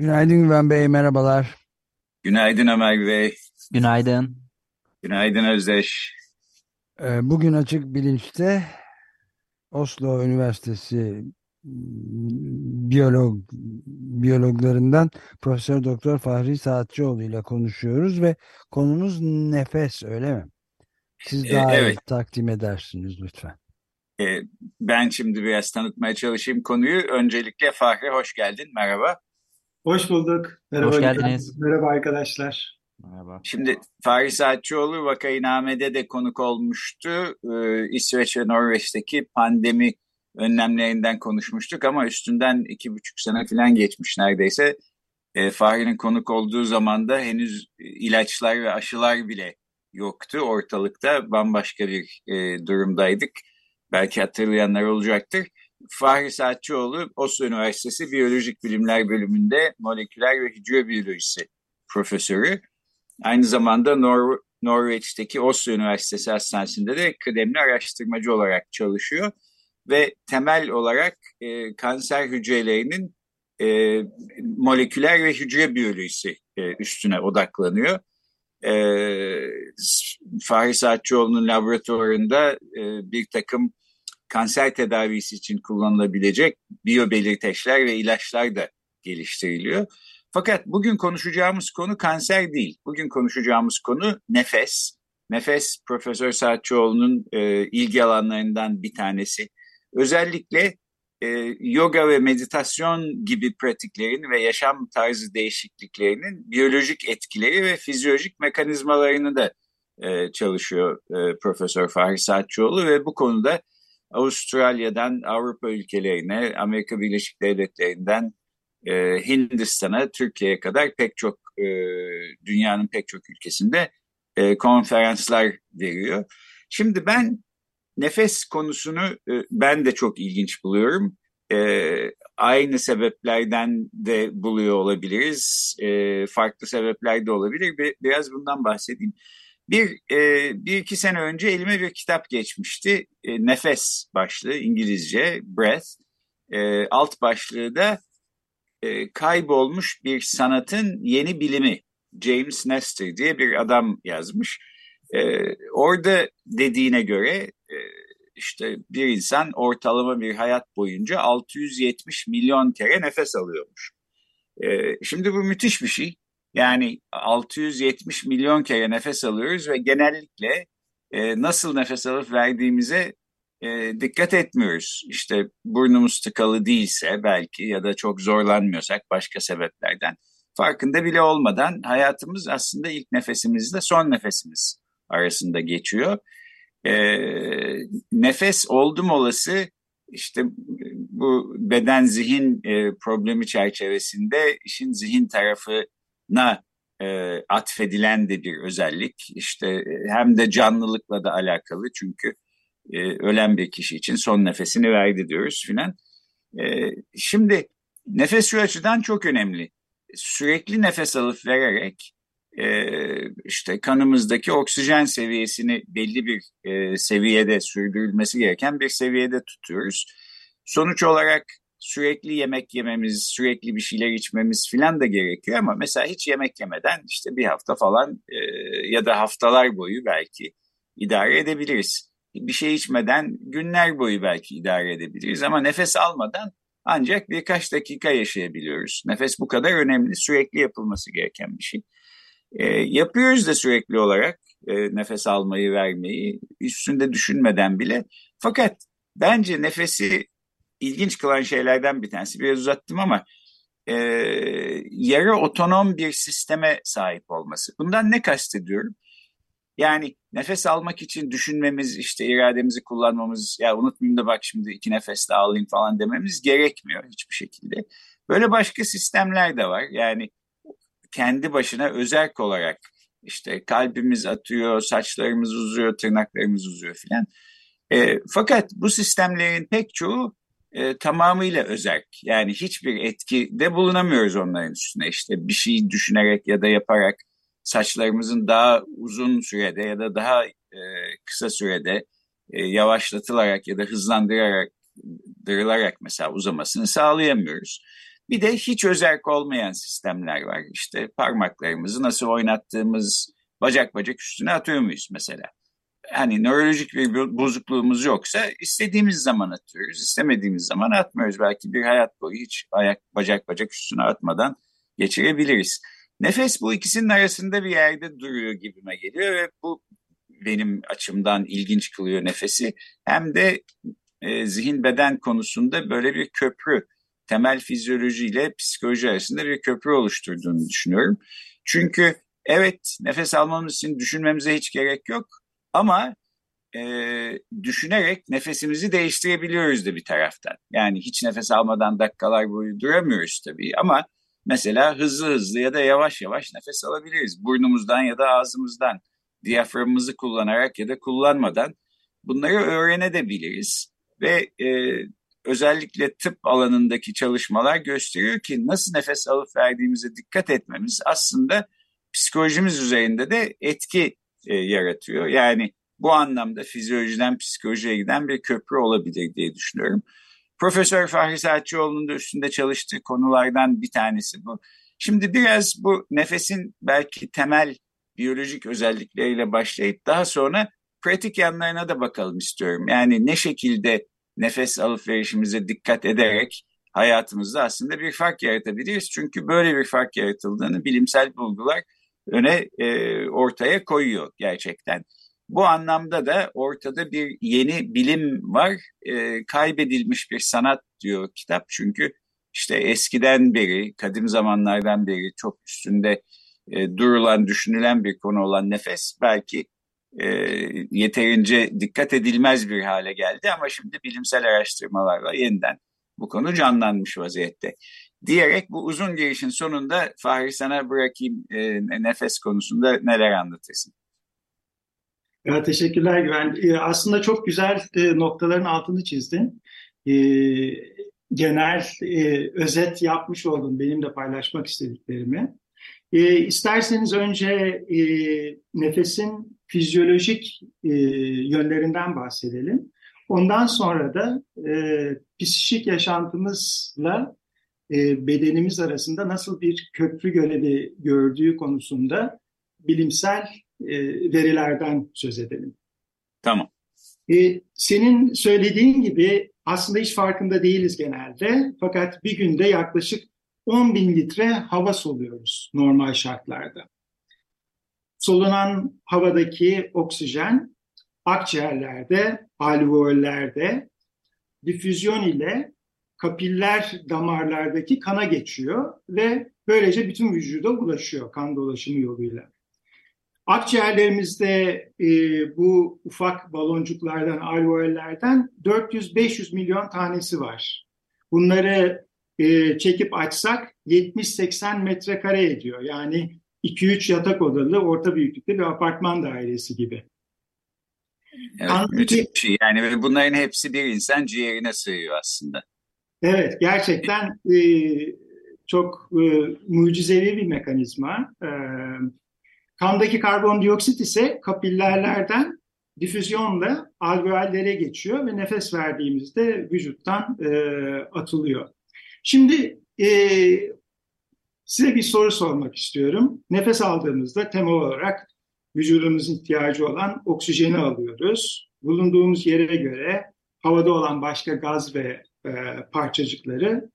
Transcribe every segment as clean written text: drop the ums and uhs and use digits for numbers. Günaydın Güven Bey, merhabalar. Günaydın Ömer Bey. Günaydın. Günaydın Özdeş. Bugün Açık Bilinç'te Oslo Üniversitesi biyologlarından Profesör Doktor Fahri Saatçioğlu ile konuşuyoruz ve konumuz nefes, öyle mi? Siz daha evet, takdim edersiniz lütfen. Ben şimdi biraz tanıtmaya çalışayım konuyu. Öncelikle Fahri, hoş geldin, merhaba. Hoş bulduk. Merhaba, hoş geldiniz. Merhaba arkadaşlar. Merhaba. Şimdi Fahri Saatçioğlu Vakainame'de de konuk olmuştu. İsveç ve Norveç'teki pandemi önlemlerinden konuşmuştuk ama üstünden 2,5 sene falan geçmiş neredeyse. Fahri'nin konuk olduğu zaman da henüz ilaçlar ve aşılar bile yoktu ortalıkta, bambaşka bir durumdaydık. Belki hatırlayanlar olacaktır. Fahri Saatçioğlu, Oslo Üniversitesi Biyolojik Bilimler Bölümünde moleküler ve hücre biyolojisi profesörü. Aynı zamanda Norveç'teki Oslo Üniversitesi Hastanesi'nde de kıdemli araştırmacı olarak çalışıyor ve temel olarak kanser hücrelerinin moleküler ve hücre biyolojisi üstüne odaklanıyor. Fahri Saatçioğlu'nun laboratuvarında bir takım kanser tedavisi için kullanılabilecek biyobelirteçler ve ilaçlar da geliştiriliyor. Fakat bugün konuşacağımız konu kanser değil. Bugün konuşacağımız konu nefes. Nefes, Profesör Saatçioğlu'nun ilgi alanlarından bir tanesi. Özellikle yoga ve meditasyon gibi pratiklerin ve yaşam tarzı değişikliklerinin biyolojik etkileri ve fizyolojik mekanizmalarını da çalışıyor Profesör Fahri Saatçioğlu ve bu konuda Avustralya'dan Avrupa ülkelerine, Amerika Birleşik Devletleri'nden Hindistan'a, Türkiye'ye kadar pek çok dünyanın pek çok ülkesinde konferanslar veriyor. Şimdi ben nefes konusunu ben de çok ilginç buluyorum. Aynı sebeplerden de buluyor olabiliriz. Farklı sebepler de olabilir. Biraz bundan bahsedeyim. Bir iki sene önce elime bir kitap geçmişti. Nefes başlığı, İngilizce breath. Alt başlığı da kaybolmuş bir sanatın yeni bilimi. James Nestor diye bir adam yazmış. Orada dediğine göre işte bir insan ortalama bir hayat boyunca 670 milyon kere nefes alıyormuş. Şimdi bu müthiş bir şey. Yani 670 milyon kere nefes alıyoruz ve genellikle nasıl nefes alıp verdiğimize dikkat etmiyoruz. İşte burnumuz tıkalı değilse belki ya da çok zorlanmıyorsak başka sebeplerden farkında bile olmadan hayatımız aslında ilk nefesimizle son nefesimiz arasında geçiyor. Nefes oldum olası işte bu beden zihin problemi çerçevesinde işin zihin tarafına atfedilen de bir özellik. İşte hem de canlılıkla da alakalı çünkü ölen bir kişi için son nefesini verdi diyoruz filan. Şimdi nefes şu açıdan çok önemli. Sürekli nefes alıp vererek işte kanımızdaki oksijen seviyesini belli bir seviyede sürdürülmesi gereken bir seviyede tutuyoruz. Sonuç olarak sürekli yemek yememiz, sürekli bir şeyler içmemiz filan da gerekiyor ama mesela hiç yemek yemeden işte bir hafta falan ya da haftalar boyu belki idare edebiliriz. Bir şey içmeden günler boyu belki idare edebiliriz ama nefes almadan ancak birkaç dakika yaşayabiliyoruz. Nefes bu kadar önemli, sürekli yapılması gereken bir şey. Yapıyoruz da sürekli olarak nefes almayı, vermeyi üstünde düşünmeden bile. Fakat bence nefesi ilginç kılan şeylerden bir tanesi, biraz uzattım ama yarı otonom bir sisteme sahip olması. Bundan ne kastediyorum? Yani nefes almak için düşünmemiz, işte irademizi kullanmamız, ya unutmayayım da bak şimdi 2 nefes daha alayım falan dememiz gerekmiyor hiçbir şekilde. Böyle başka sistemler de var. Yani kendi başına özerk olarak işte kalbimiz atıyor, saçlarımız uzuyor, tırnaklarımız uzuyor filan. Fakat bu sistemlerin pek çoğu tamamıyla özerk. Yani hiçbir etkide bulunamıyoruz onların üstüne. İşte bir şey düşünerek ya da yaparak saçlarımızın daha uzun sürede ya da daha kısa sürede yavaşlatılarak ya da hızlandırılarak mesela uzamasını sağlayamıyoruz. Bir de hiç özerk olmayan sistemler var. İşte parmaklarımızı nasıl oynattığımız, bacak üstüne atıyor muyuz mesela? Hani nörolojik bir bozukluğumuz yoksa istediğimiz zaman atıyoruz, istemediğimiz zaman atmıyoruz. Belki bir hayat boyu hiç bacak üstüne atmadan geçirebiliriz. Nefes bu ikisinin arasında bir yerde duruyor gibime geliyor ve bu benim açımdan ilginç kılıyor nefesi. Hem de zihin-beden konusunda böyle bir köprü, temel fizyolojiyle psikoloji arasında bir köprü oluşturduğunu düşünüyorum. Çünkü evet, nefes almamız için düşünmemize hiç gerek yok ama düşünerek nefesimizi değiştirebiliyoruz da bir taraftan. Yani hiç nefes almadan dakikalar boyu duramıyoruz tabii ama mesela hızlı ya da yavaş nefes alabiliriz. Burnumuzdan ya da ağzımızdan, diyaframımızı kullanarak ya da kullanmadan bunları öğrenebiliriz. Ve özellikle tıp alanındaki çalışmalar gösteriyor ki nasıl nefes alıp verdiğimize dikkat etmemiz aslında psikolojimiz üzerinde de etki yaratıyor. Yani bu anlamda fizyolojiden psikolojiye giden bir köprü olabilir diye düşünüyorum. Profesör Fahri Saatçioğlu'nun da üstünde çalıştığı konulardan bir tanesi bu. Şimdi biraz bu nefesin belki temel biyolojik özellikleriyle başlayıp daha sonra pratik yanlarına da bakalım istiyorum. Yani ne şekilde nefes alıp verişimize dikkat ederek hayatımızda aslında bir fark yaratabiliriz. Çünkü böyle bir fark yaratıldığını bilimsel bulgular ortaya koyuyor gerçekten. Bu anlamda da ortada bir yeni bilim var, kaybedilmiş bir sanat diyor kitap. Çünkü işte eskiden beri, kadim zamanlardan beri çok üstünde durulan, düşünülen bir konu olan nefes belki yeterince dikkat edilmez bir hale geldi. Ama şimdi bilimsel araştırmalarla yeniden bu konu canlanmış vaziyette. Diyerek bu uzun girişin sonunda Fahri, sana bırakayım nefes konusunda neler anlatırsın. Ya, teşekkürler Güven. Aslında çok güzel noktaların altını çizdin. Genel özet yapmış oldun benim de paylaşmak istediklerimi. İsterseniz önce nefesin fizyolojik yönlerinden bahsedelim. Ondan sonra da psişik yaşantımızla bedenimiz arasında nasıl bir köprü görevi gördüğü konusunda bilimsel verilerden söz edelim. Tamam. Senin söylediğin gibi aslında hiç farkında değiliz genelde. Fakat bir günde yaklaşık 10.000 litre hava soluyoruz normal şartlarda. Solunan havadaki oksijen akciğerlerde, alveollerde difüzyon ile kapiller damarlardaki kana geçiyor ve böylece bütün vücuda ulaşıyor kan dolaşımı yoluyla. Akciğerlerimizde bu ufak baloncuklardan, alveollerden 400-500 milyon tanesi var. Bunları çekip açsak 70-80 metrekare ediyor. Yani 2-3 yatak odalı, orta büyüklükte bir apartman dairesi gibi. Evet, müthiş bir şey. Yani bunların hepsi bir insan ciğerine sığıyor aslında. Evet, gerçekten çok mucizevi bir mekanizma. Kandaki karbondioksit ise kapillerlerden difüzyonla alveollere geçiyor ve nefes verdiğimizde vücuttan atılıyor. Şimdi size bir soru sormak istiyorum. Nefes aldığımızda temel olarak vücudumuzun ihtiyacı olan oksijeni alıyoruz. Bulunduğumuz yere göre havada olan başka gaz ve parçacıkları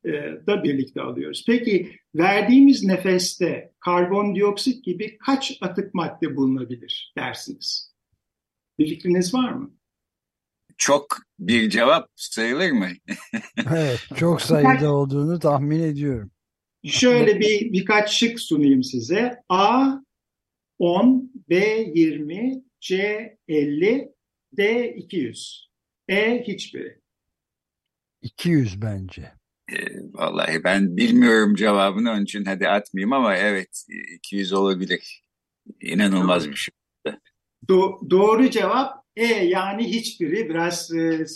da birlikte alıyoruz. Peki verdiğimiz nefeste karbondioksit gibi kaç atık madde bulunabilir dersiniz? Bir fikriniz var mı? Çok bir cevap sayılır mı? Evet, çok sayıda olduğunu tahmin ediyorum. Şöyle birkaç şık sunayım size. A 10, B 20, C 50, D 200. E hiçbiri. 200 bence. Vallahi ben bilmiyorum cevabını, onun için hadi atmayayım ama evet 200 olabilir. İnanılmaz bir şey. Doğru cevap E, yani hiçbiri. Biraz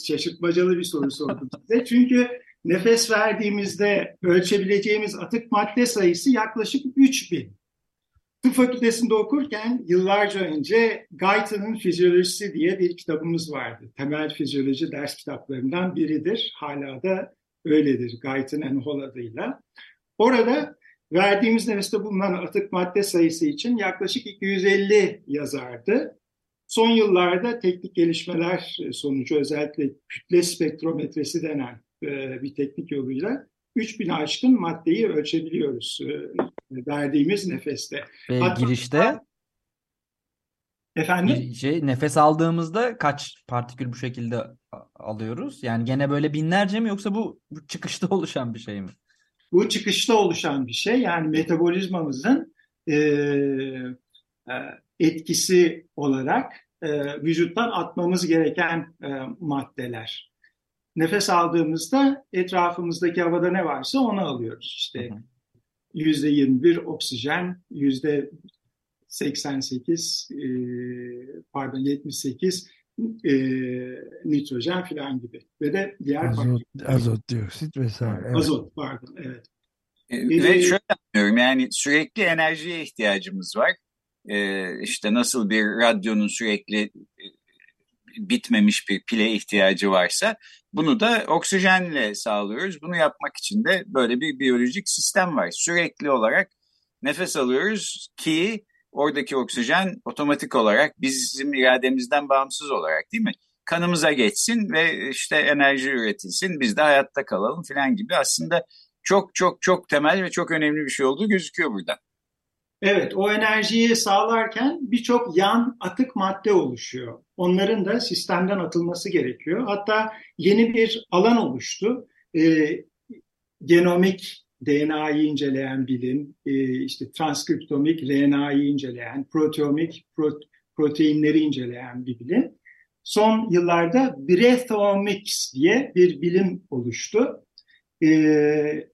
şaşırtmacalı bir soru sordum size. Çünkü nefes verdiğimizde ölçebileceğimiz atık madde sayısı yaklaşık 3000. Tıp fakültesinde okurken yıllarca önce Guyton'un Fizyolojisi diye bir kitabımız vardı. Temel fizyoloji ders kitaplarından biridir. Hala da öyledir, Guyton and Hall adıyla. Orada verdiğimiz nefeste bulunan atık madde sayısı için yaklaşık 250 yazardı. Son yıllarda teknik gelişmeler sonucu özellikle kütle spektrometresi denen bir teknik yoluyla 3000'i aşkın maddeyi ölçebiliyoruz verdiğimiz nefeste. Hatta girişte efendim? Nefes aldığımızda kaç partikül bu şekilde alıyoruz? Yani gene böyle binlerce mi, yoksa bu çıkışta oluşan bir şey mi? Bu çıkışta oluşan bir şey. Yani metabolizmamızın etkisi olarak vücuttan atmamız gereken maddeler. Nefes aldığımızda etrafımızdaki havada ne varsa onu alıyoruz. İşte %21 oksijen, %78 nitrojen filan gibi ve de diğer azot dioksit vesaire. Evet. Azot pardon, evet. Ve şöyle anlıyorum, yani sürekli enerjiye ihtiyacımız var. İşte nasıl bir radyonun sürekli bitmemiş bir pile ihtiyacı varsa bunu da oksijenle sağlıyoruz. Bunu yapmak için de böyle bir biyolojik sistem var. Sürekli olarak nefes alıyoruz ki oradaki oksijen otomatik olarak bizim irademizden bağımsız olarak, değil mi, kanımıza geçsin ve işte enerji üretilsin, biz de hayatta kalalım filan gibi. Aslında çok çok çok temel ve çok önemli bir şey olduğu gözüküyor buradan. Evet, o enerjiyi sağlarken birçok yan atık madde oluşuyor. Onların da sistemden atılması gerekiyor. Hatta yeni bir alan oluştu. Genomik DNA'yı inceleyen bilim, işte transkriptomik RNA'yı inceleyen, proteomik proteinleri inceleyen bir bilim. Son yıllarda breathomix diye bir bilim oluştu.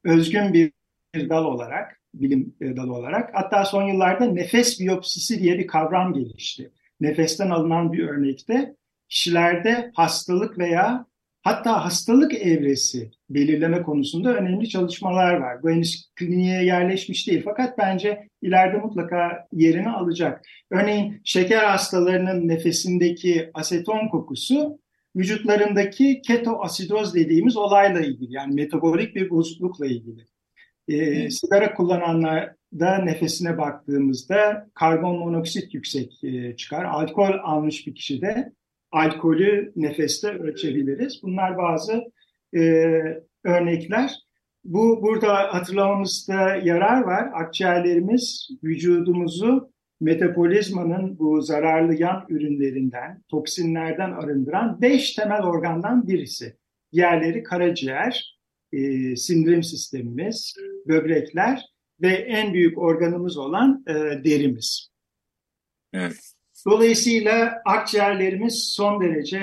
Özgün bir dal olarak, bilim dalı olarak. Hatta son yıllarda nefes biyopsisi diye bir kavram gelişti. Nefesten alınan bir örnekte kişilerde hastalık veya hatta hastalık evresi belirleme konusunda önemli çalışmalar var. Bu henüz kliniğe yerleşmiş değil fakat bence ileride mutlaka yerini alacak. Örneğin şeker hastalarının nefesindeki aseton kokusu vücutlarındaki ketoasidoz dediğimiz olayla ilgili, yani metabolik bir bozuklukla ilgili. Sigara kullananlarda nefesine baktığımızda karbon monoksit yüksek çıkar. Alkol almış bir kişide alkolü nefeste ölçebiliriz. Bunlar bazı örnekler. Burada hatırlamamızda yarar var. Akciğerlerimiz vücudumuzu metabolizmanın bu zararlı yan ürünlerinden, toksinlerden arındıran 5 temel organdan birisi. Diğerleri karaciğer, sindirim sistemimiz, böbrekler ve en büyük organımız olan derimiz. Evet. Dolayısıyla akciğerlerimiz son derece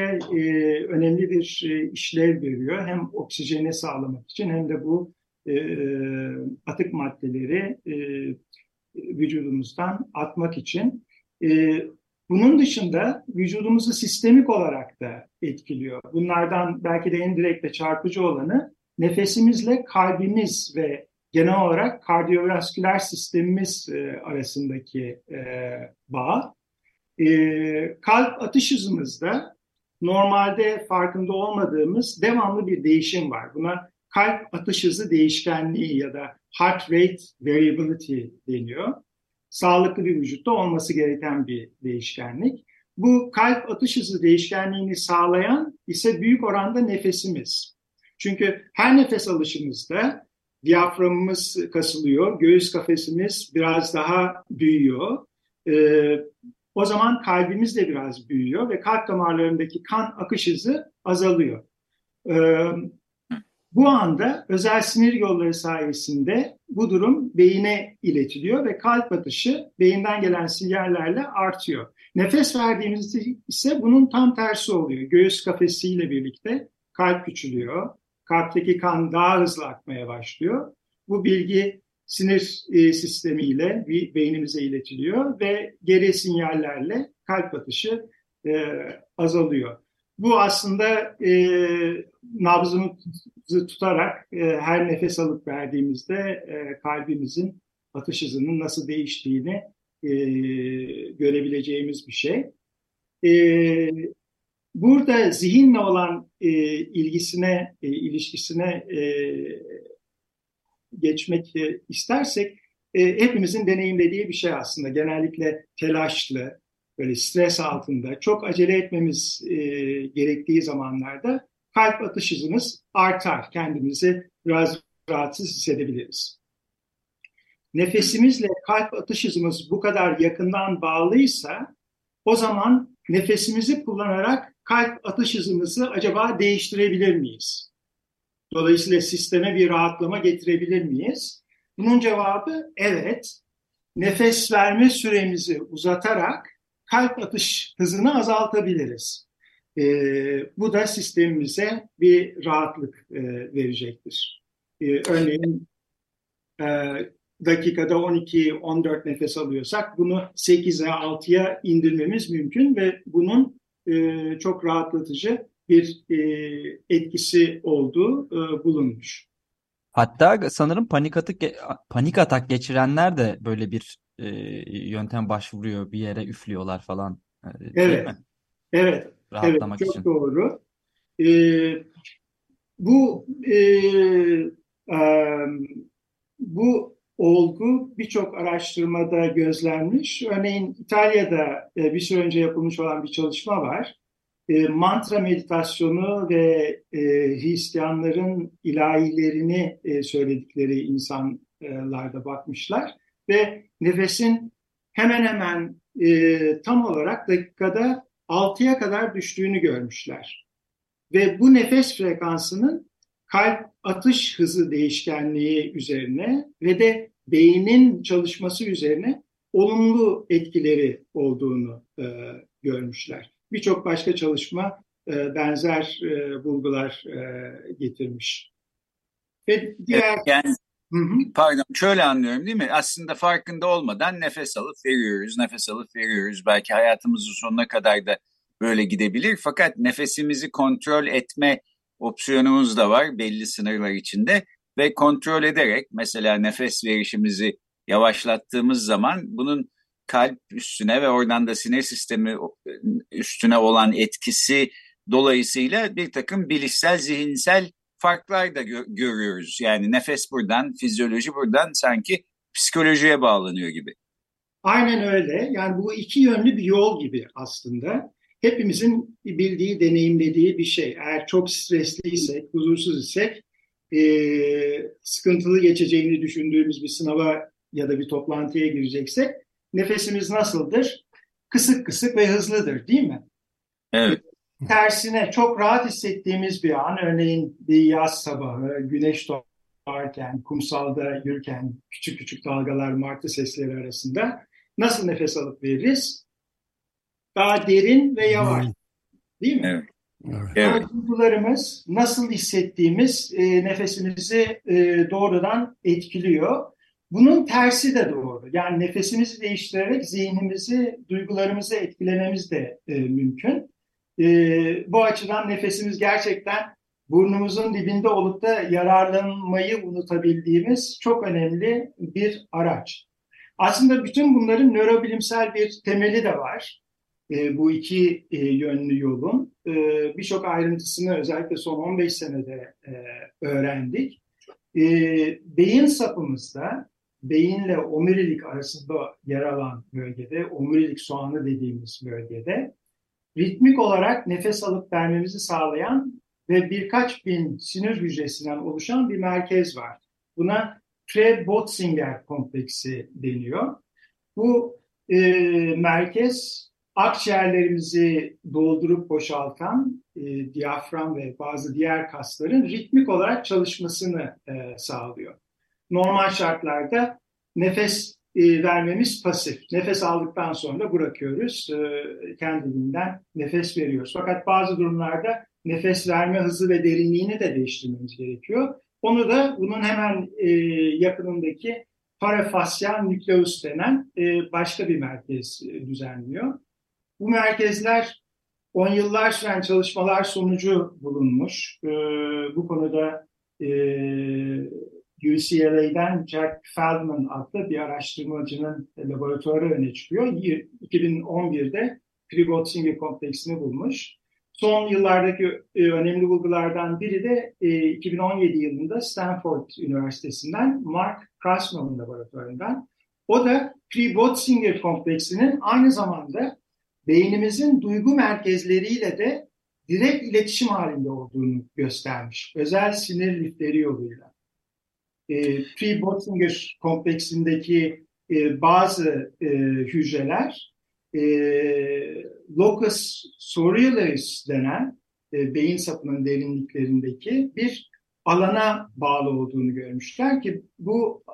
önemli bir işlev görüyor. Hem oksijeni sağlamak için hem de bu atık maddeleri vücudumuzdan atmak için. Bunun dışında vücudumuzu sistemik olarak da etkiliyor. Bunlardan belki de en direkt ve çarpıcı olanı nefesimizle kalbimiz ve genel olarak kardiyovasküler sistemimiz arasındaki bağ. Kalp atış hızımızda normalde farkında olmadığımız devamlı bir değişim var. Buna kalp atış hızı değişkenliği ya da heart rate variability deniyor. Sağlıklı bir vücutta olması gereken bir değişkenlik. Bu kalp atış hızı değişkenliğini sağlayan ise büyük oranda nefesimiz. Çünkü her nefes alışımızda diyaframımız kasılıyor, göğüs kafesimiz biraz daha büyüyor. O zaman kalbimiz de biraz büyüyor ve kalp damarlarındaki kan akış hızı azalıyor. Bu anda özel sinir yolları sayesinde bu durum beyine iletiliyor ve kalp atışı beyinden gelen sinyallerle artıyor. Nefes verdiğimizde ise bunun tam tersi oluyor. Göğüs kafesiyle birlikte kalp küçülüyor. Kalpteki kan daha hızlı akmaya başlıyor. Bu bilgi sinir sistemiyle beynimize iletiliyor ve geri sinyallerle kalp atışı azalıyor. Bu aslında nabzımızı tutarak her nefes alıp verdiğimizde kalbimizin atış hızının nasıl değiştiğini görebileceğimiz bir şey. Burada zihinle olan ilişkisine geçmek istersek hepimizin deneyimlediği bir şey aslında. Genellikle telaşlı, böyle stres altında, çok acele etmemiz gerektiği zamanlarda kalp atış hızımız artar. Kendimizi biraz rahatsız hissedebiliriz. Nefesimizle kalp atış hızımız bu kadar yakından bağlıysa o zaman nefesimizi kullanarak kalp atış hızımızı acaba değiştirebilir miyiz? Dolayısıyla sisteme bir rahatlama getirebilir miyiz? Bunun cevabı evet. Nefes verme süremizi uzatarak kalp atış hızını azaltabiliriz. Bu da sistemimize bir rahatlık verecektir. Örneğin dakikada 12-14 nefes alıyorsak bunu 8'e 6'ya indirmemiz mümkün ve bunun çok rahatlatıcı bir etkisi olduğu bulunmuş. Hatta sanırım panik atak geçirenler de böyle bir yöntem başvuruyor, bir yere üflüyorlar falan. Evet. Evet. Rahatlamak için. Çok doğru. Bu olgu birçok araştırmada gözlenmiş. Örneğin İtalya'da bir süre önce yapılmış olan bir çalışma var. Mantra meditasyonu ve Hristiyanların ilahilerini söyledikleri insanlarda bakmışlar ve nefesin hemen hemen tam olarak dakikada 6'ya kadar düştüğünü görmüşler. Ve bu nefes frekansının kalp atış hızı değişkenliği üzerine ve de beynin çalışması üzerine olumlu etkileri olduğunu görmüşler. Birçok başka çalışma benzer bulgular getirmiş. Ve diğer... Yani... Hı-hı. Pardon, şöyle anlıyorum değil mi? Aslında farkında olmadan nefes alıp veriyoruz, nefes alıp veriyoruz. Belki hayatımızın sonuna kadar da böyle gidebilir. Fakat nefesimizi kontrol etme opsiyonumuz da var belli sınırlar içinde. Ve kontrol ederek mesela nefes verişimizi yavaşlattığımız zaman bunun kalp üstüne ve oradan da sinir sistemi üstüne olan etkisi dolayısıyla bir takım bilişsel, zihinsel farklar da görüyoruz. Yani nefes buradan, fizyoloji buradan sanki psikolojiye bağlanıyor gibi. Aynen öyle. Yani bu iki yönlü bir yol gibi aslında. Hepimizin bildiği, deneyimlediği bir şey. Eğer çok stresliysek, huzursuz isek, sıkıntılı geçeceğini düşündüğümüz bir sınava ya da bir toplantıya gireceksek nefesimiz nasıldır? Kısık kısık ve hızlıdır, değil mi? Evet. Tersine çok rahat hissettiğimiz bir an, örneğin bir yaz sabahı, güneş doğarken, kumsalda yürürken, küçük küçük dalgalar, martı sesleri arasında nasıl nefes alıp veririz? Daha derin ve yavaş, değil mi? Evet. Duygularımız, nasıl hissettiğimiz nefesimizi doğrudan etkiliyor. Bunun tersi de doğru. Yani nefesimizi değiştirerek zihnimizi, duygularımızı etkilememiz de mümkün. Bu açıdan nefesimiz gerçekten burnumuzun dibinde olup da yararlanmayı unutabildiğimiz çok önemli bir araç. Aslında bütün bunların nörobilimsel bir temeli de var. Bu iki yönlü yolun. Birçok ayrıntısını özellikle son 15 senede öğrendik. Beyin sapımızda, beyinle omurilik arasında yer alan bölgede, omurilik soğanı dediğimiz bölgede, ritmik olarak nefes alıp vermemizi sağlayan ve birkaç bin sinir hücresinden oluşan bir merkez var. Buna preBötzinger kompleksi deniyor. Bu merkez Akciğerlerimizi doldurup boşaltan diyafram ve bazı diğer kasların ritmik olarak çalışmasını sağlıyor. Normal şartlarda nefes vermemiz pasif. Nefes aldıktan sonra bırakıyoruz. Kendiliğinden nefes veriyoruz. Fakat bazı durumlarda nefes verme hızı ve derinliğini de değiştirmemiz gerekiyor. Onu da bunun hemen yakınındaki parafasyal nükleus denen başka bir merkez düzenliyor. Bu merkezler 10 yıllar süren çalışmalar sonucu bulunmuş. Bu konuda UCLA'den Jack Feldman adlı bir araştırmacının laboratuvarı öne çıkıyor. 2011'de preBötzinger kompleksini bulmuş. Son yıllardaki önemli bulgulardan biri de 2017 yılında Stanford Üniversitesi'nden Mark Krasman'ın laboratuvarından. O da preBötzinger kompleksinin aynı zamanda beynimizin duygu merkezleriyle de direkt iletişim halinde olduğunu göstermiş. Özel sinir lifleri yoluyla. preBötzinger kompleksindeki bazı hücreler locus coeruleus denen beyin sapının derinliklerindeki bir alana bağlı olduğunu görmüşler ki bu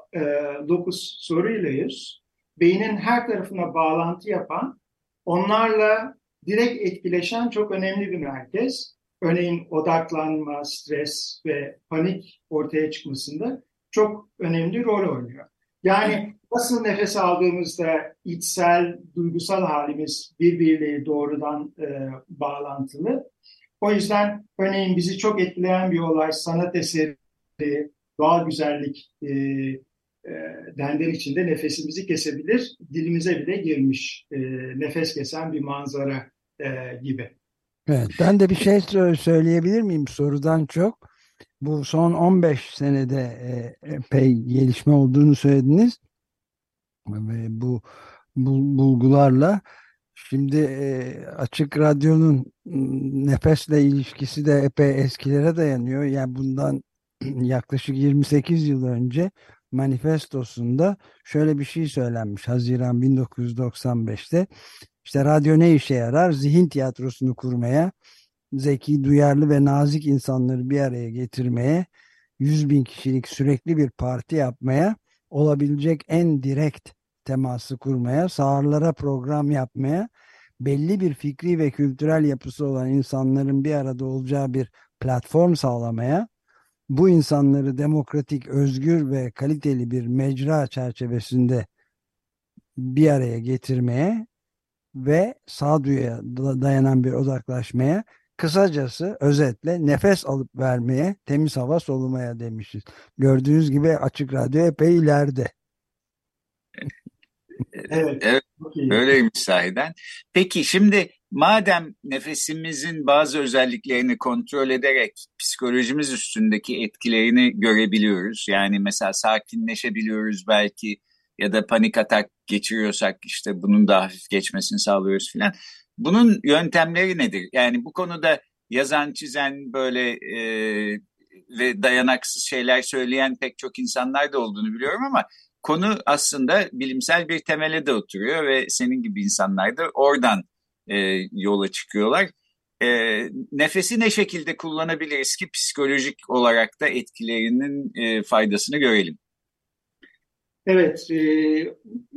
locus coeruleus beynin her tarafına bağlantı yapan, onlarla direkt etkileşen çok önemli bir merkez. Örneğin odaklanma, stres ve panik ortaya çıkmasında çok önemli rol oynuyor. Yani nasıl nefes aldığımızda içsel, duygusal halimiz birbiriyle doğrudan bağlantılı. O yüzden örneğin bizi çok etkileyen bir olay, sanat eseri, doğal güzellik denler içinde nefesimizi kesebilir, dilimize bile girmiş nefes kesen bir manzara gibi. Evet, ben de bir şey söyleyebilir miyim sorudan çok? Bu son 15 senede epey gelişme olduğunu söylediniz. Ve bu bulgularla şimdi Açık Radyo'nun nefesle ilişkisi de epey eskilere dayanıyor. Yani bundan yaklaşık 28 yıl önce manifestosunda şöyle bir şey söylenmiş. Haziran 1995'te işte radyo ne işe yarar? Zihin tiyatrosunu kurmaya, zeki, duyarlı ve nazik insanları bir araya getirmeye, 100.000 kişilik sürekli bir parti yapmaya, olabilecek en direkt teması kurmaya, sağırlara program yapmaya, belli bir fikri ve kültürel yapısı olan insanların bir arada olacağı bir platform sağlamaya, bu insanları demokratik, özgür ve kaliteli bir mecra çerçevesinde bir araya getirmeye ve sağduyuya dayanan bir odaklaşmaya, kısacası özetle nefes alıp vermeye, temiz hava solumaya demişiz. Gördüğünüz gibi Açık Radyo epey ileride. Evet, öyleymiş sahiden. Peki şimdi madem nefesimizin bazı özelliklerini kontrol ederek psikolojimiz üstündeki etkilerini görebiliyoruz. Yani mesela sakinleşebiliyoruz belki ya da panik atak geçiriyorsak işte bunun da hafif geçmesini sağlıyoruz filan. Bunun yöntemleri nedir? Yani bu konuda yazan, çizen böyle ve dayanaksız şeyler söyleyen pek çok insanlar da olduğunu biliyorum ama konu aslında bilimsel bir temele de oturuyor ve senin gibi insanlar da oradan yola çıkıyorlar. Nefesi ne şekilde kullanabiliriz ki psikolojik olarak da etkilerinin faydasını görelim? Evet,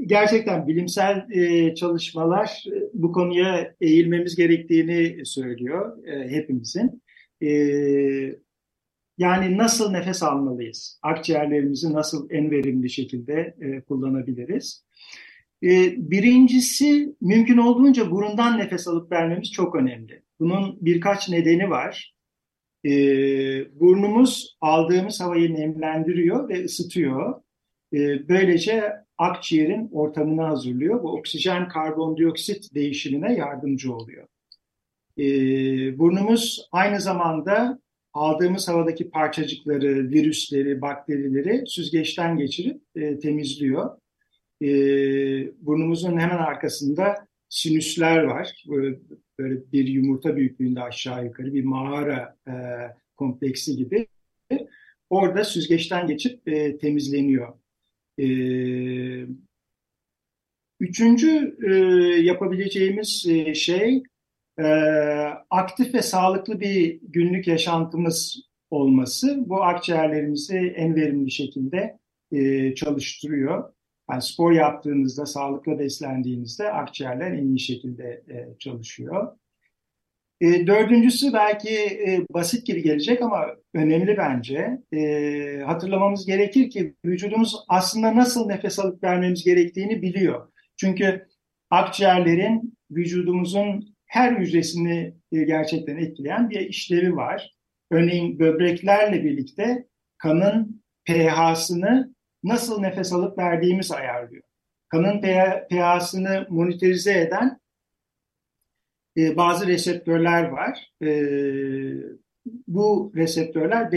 gerçekten bilimsel çalışmalar bu konuya eğilmemiz gerektiğini söylüyor hepimizin. Yani nasıl nefes almalıyız? Akciğerlerimizi nasıl en verimli şekilde kullanabiliriz? Birincisi, mümkün olduğunca burundan nefes alıp vermemiz çok önemli. Bunun birkaç nedeni var. Burnumuz aldığımız havayı nemlendiriyor ve ısıtıyor. Böylece akciğerin ortamını hazırlıyor. Bu oksijen karbondioksit değişimine yardımcı oluyor. Burnumuz aynı zamanda aldığımız havadaki parçacıkları, virüsleri, bakterileri süzgeçten geçirip temizliyor. Burnumuzun hemen arkasında sinüsler var. Böyle bir yumurta büyüklüğünde aşağı yukarı bir mağara kompleksi gibi. Orada süzgeçten geçip temizleniyor. Üçüncü yapabileceğimiz şey aktif ve sağlıklı bir günlük yaşantımız olması. Bu akciğerlerimizi en verimli şekilde çalıştırıyor. Yani spor yaptığınızda, sağlıklı beslendiğinizde akciğerler en iyi şekilde çalışıyor. Dördüncüsü belki basit gibi gelecek ama önemli bence. Hatırlamamız gerekir ki vücudumuz aslında nasıl nefes alıp vermemiz gerektiğini biliyor. Çünkü akciğerlerin vücudumuzun her hücresini gerçekten etkileyen bir işlevi var. Örneğin böbreklerle birlikte kanın pH'sını nasıl nefes alıp verdiğimiz ayarlıyor. Kanın pH'sını monitörize eden bazı reseptörler var. Bu reseptörler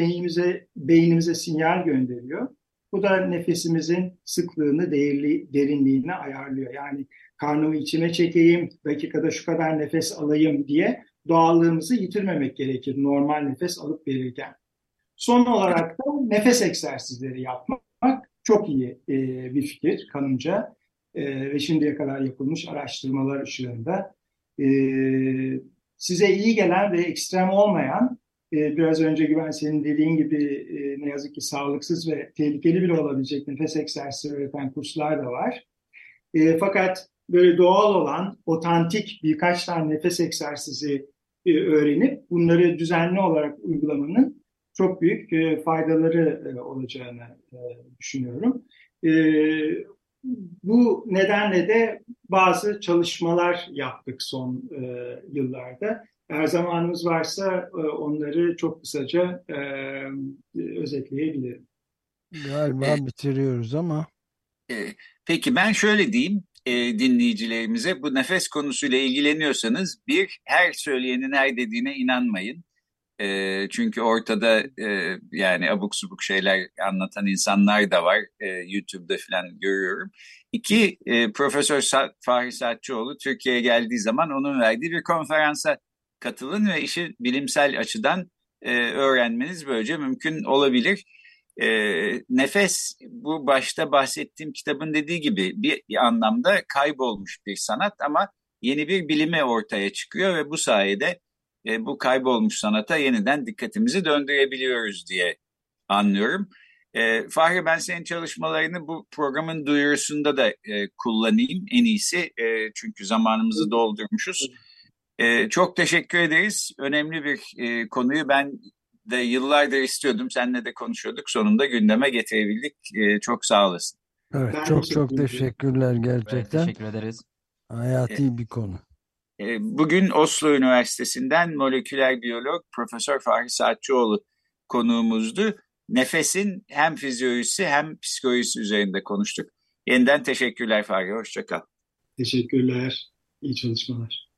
beynimize sinyal gönderiyor. Bu da nefesimizin sıklığını, derinliğini ayarlıyor. Yani karnımı içime çekeyim, dakikada şu kadar nefes alayım diye doğallığımızı yitirmemek gerekir normal nefes alıp verirken. Son olarak da nefes egzersizleri yapmak çok iyi bir fikir kanımca ve şimdiye kadar yapılmış araştırmalar ışığında. Size iyi gelen ve ekstrem olmayan, biraz önce Güven senin dediğin gibi ne yazık ki sağlıksız ve tehlikeli bile olabilecek nefes egzersizi öğreten kurslar da var. Fakat böyle doğal olan, otantik birkaç tane nefes egzersizi öğrenip bunları düzenli olarak uygulamanın çok büyük faydaları olacağını düşünüyorum. Bu nedenle de bazı çalışmalar yaptık son yıllarda. Eğer zamanımız varsa onları çok kısaca özetleyebilirim. Galiba bitiriyoruz ama. Peki ben şöyle diyeyim dinleyicilerimize. Bu nefes konusuyla ilgileniyorsanız her söyleyenin her dediğine inanmayın. Çünkü ortada yani abuk subuk şeyler anlatan insanlar da var. YouTube'da falan görüyorum. 2. Profesör Fahri Saatçioğlu Türkiye'ye geldiği zaman onun verdiği bir konferansa katılın ve işi bilimsel açıdan öğrenmeniz böylece mümkün olabilir. Nefes, bu başta bahsettiğim kitabın dediği gibi bir anlamda kaybolmuş bir sanat ama yeni bir bilime ortaya çıkıyor ve bu sayede bu kaybolmuş sanata yeniden dikkatimizi döndürebiliyoruz diye anlıyorum. Fahri, ben senin çalışmalarını bu programın duyurusunda da kullanayım en iyisi. Çünkü zamanımızı doldurmuşuz. Çok teşekkür ederiz. Önemli bir konuyu ben de yıllardır istiyordum. Seninle de konuşuyorduk. Sonunda gündeme getirebildik. Çok sağ olasın. Evet, çok teşekkürler gerçekten. Evet, teşekkür ederiz. Hayati bir konu. Bugün Oslo Üniversitesi'nden moleküler biyolog Profesör Fahri Saatçioğlu konuğumuzdu. Nefesin hem fizyolojisi hem psikolojisi üzerinde konuştuk. Yeniden teşekkürler Fahri, hoşça kal. Teşekkürler, iyi çalışmalar.